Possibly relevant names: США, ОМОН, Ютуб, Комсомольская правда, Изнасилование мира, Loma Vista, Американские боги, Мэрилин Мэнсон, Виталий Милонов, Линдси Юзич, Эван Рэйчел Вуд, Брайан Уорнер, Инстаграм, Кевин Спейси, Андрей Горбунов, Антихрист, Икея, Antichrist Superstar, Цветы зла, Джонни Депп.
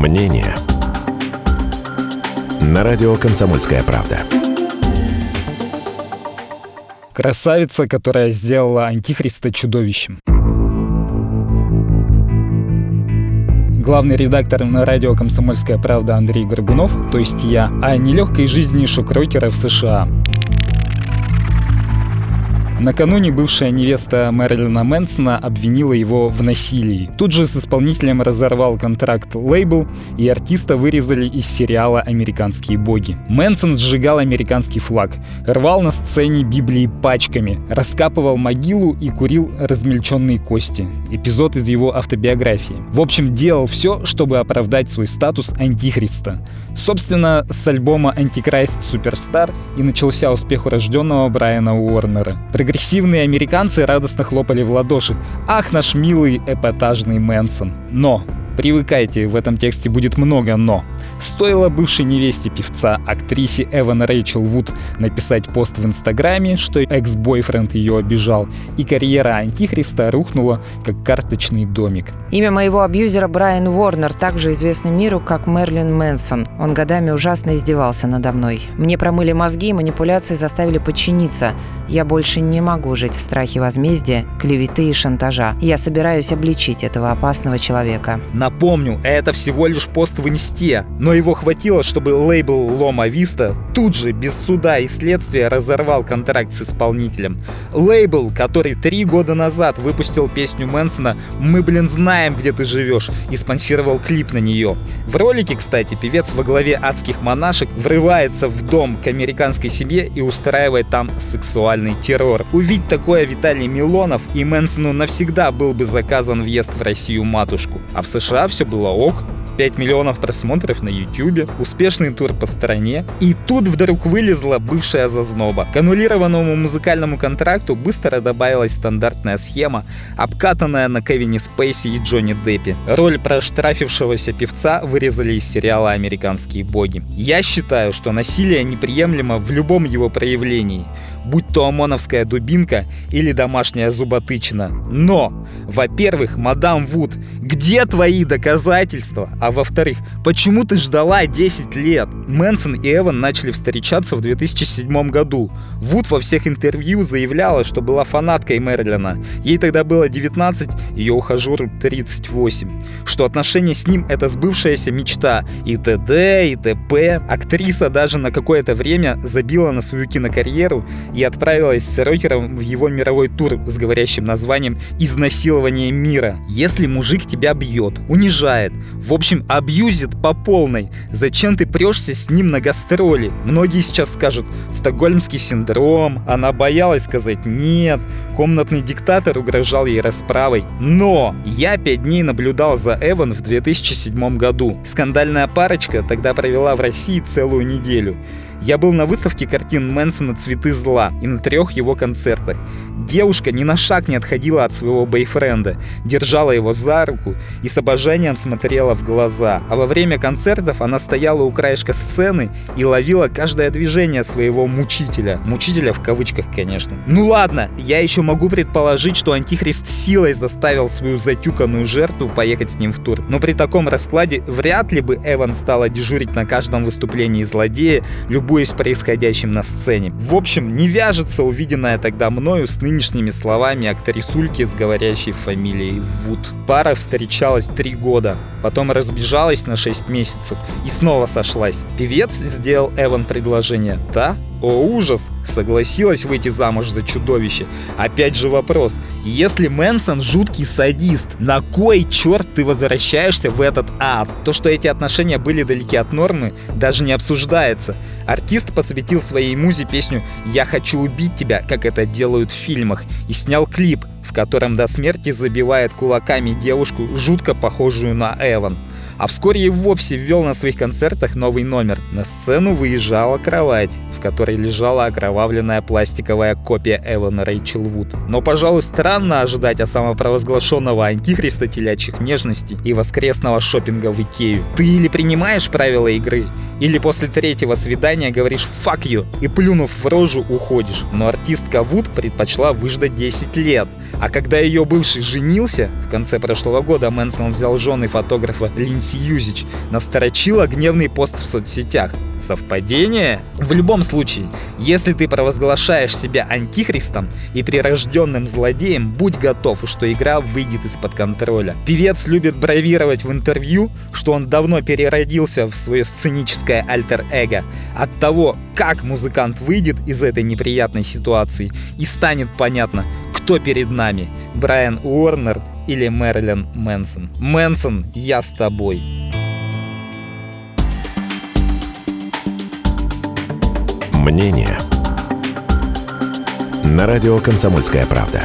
Мнение. На радио «Комсомольская правда». Красавица, которая сделала Антихриста чудовищем. Главный редактор на радио «Комсомольская правда» Андрей Горбунов, то есть я, о нелегкой жизни шок-рокера в США. Накануне бывшая невеста Мэрилина Мэнсона обвинила его в насилии. Тут же с исполнителем разорвал контракт лейбл, и артиста вырезали из сериала «Американские боги». Мэнсон сжигал американский флаг, рвал на сцене Библии пачками, раскапывал могилу и курил размельченные кости. Эпизод из его автобиографии. В общем, делал все, чтобы оправдать свой статус антихриста. Собственно, с альбома «Antichrist Superstar» и начался успех урожденного Брайана Уорнера. Агрессивные американцы радостно хлопали в ладоши. Ах, наш милый эпатажный Мэнсон. Но, привыкайте, в этом тексте будет много «но». Стоило бывшей невесте певца, актрисе Эван Рэйчел Вуд, написать пост в Инстаграме, что экс-бойфренд ее обижал, и карьера антихриста рухнула, как карточный домик. Имя моего абьюзера Брайан Уорнер, также известный миру как Мэрилин Мэнсон. Он годами ужасно издевался надо мной. Мне промыли мозги и манипуляции заставили подчиниться. Я больше не могу жить в страхе возмездия, клеветы и шантажа. Я собираюсь обличить этого опасного человека. Напомню, это всего лишь пост в Инсте. Но его хватило, чтобы лейбл Loma Vista тут же, без суда и следствия, разорвал контракт с исполнителем. Лейбл, который 3 года назад выпустил песню Мэнсона «Мы, знаем, где ты живешь» и спонсировал клип на нее. В ролике, кстати, певец во главе адских монашек врывается в дом к американской семье и устраивает там сексуальный террор. Увидеть такое Виталий Милонов, и Мэнсону навсегда был бы заказан въезд в Россию-матушку. А в США все было ок. 5 миллионов просмотров на Ютубе, успешный тур по стране. И тут вдруг вылезла бывшая зазноба. К аннулированному музыкальному контракту быстро добавилась стандартная схема, обкатанная на Кевине Спейси и Джонни Деппе. Роль проштрафившегося певца вырезали из сериала «Американские боги». Я считаю, что насилие неприемлемо в любом его проявлении, будь то ОМОНовская дубинка или домашняя зуботычина. Но, во-первых, мадам Вуд, где твои доказательства? А во-вторых, почему ты ждала 10 лет? Мэнсон и Эван начали встречаться в 2007 году. Вуд во всех интервью заявляла, что была фанаткой Мэрилина. Ей тогда было 19, ее ухажеру 38. Что отношения с ним — это сбывшаяся мечта. И т.д., и т.п. Актриса даже на какое-то время забила на свою кинокарьеру и отправилась с рокером в его мировой тур с говорящим названием «Изнасилование мира». Если мужик тебя бьет, унижает, в общем, абьюзит по полной, зачем ты прешься с ним на гастроли? Многие сейчас скажут «стокгольмский синдром», она боялась сказать «нет», комнатный диктатор угрожал ей расправой. Но я 5 дней наблюдал за Эван в 2007 году. Скандальная парочка тогда провела в России целую неделю. Я был на выставке картин Мэнсона «Цветы зла» и на 3 его концертах. Девушка ни на шаг не отходила от своего бойфренда, держала его за руку и с обожанием смотрела в глаза. А во время концертов она стояла у краешка сцены и ловила каждое движение своего мучителя. Мучителя в кавычках, конечно. Ну ладно, я еще могу предположить, что антихрист силой заставил свою затюканную жертву поехать с ним в тур. Но при таком раскладе вряд ли бы Эван стала дежурить на каждом выступлении злодея, любуясь происходящим на сцене. В общем, не вяжется увиденное тогда мною с нынешними словами актрисульки с говорящей фамилией Вуд. Пара встречалась 3 года, потом разбежалась на 6 месяцев и снова сошлась. Певец сделал Эван предложение. Та, о ужас, согласилась выйти замуж за чудовище. Опять же вопрос, если Мэнсон жуткий садист, на кой черт ты возвращаешься в этот ад? То, что эти отношения были далеки от нормы, даже не обсуждается. Артист посвятил своей музе песню «Я хочу убить тебя», как это делают в фильмах, и снял клип, в котором до смерти забивает кулаками девушку, жутко похожую на Эван. А вскоре и вовсе ввел на своих концертах новый номер. На сцену выезжала кровать, в которой лежала окровавленная пластиковая копия Эвана Рэйчел Вуд. Но, пожалуй, странно ожидать от самопровозглашенного антихриста телячьих нежностей и воскресного шопинга в Икею. Ты или принимаешь правила игры, или после 3-го свидания говоришь «fuck you» и, плюнув в рожу, уходишь. Но артистка Вуд предпочла выждать 10 лет. А когда ее бывший женился, в конце прошлого года Мэнсон взял жены фотографа Линдси Линдси Юзич насторочила гневный пост в соцсетях. Совпадение? В любом случае, если ты провозглашаешь себя антихристом и прирожденным злодеем, будь готов, что игра выйдет из-под контроля. Певец любит бравировать в интервью, что он давно переродился в свое сценическое альтер-эго. От того, как музыкант выйдет из этой неприятной ситуации, и станет понятно, кто перед нами – Брайан Уорнер или Мэрилин Мэнсон. Мэнсон, я с тобой. Мнение на радио «Комсомольская правда».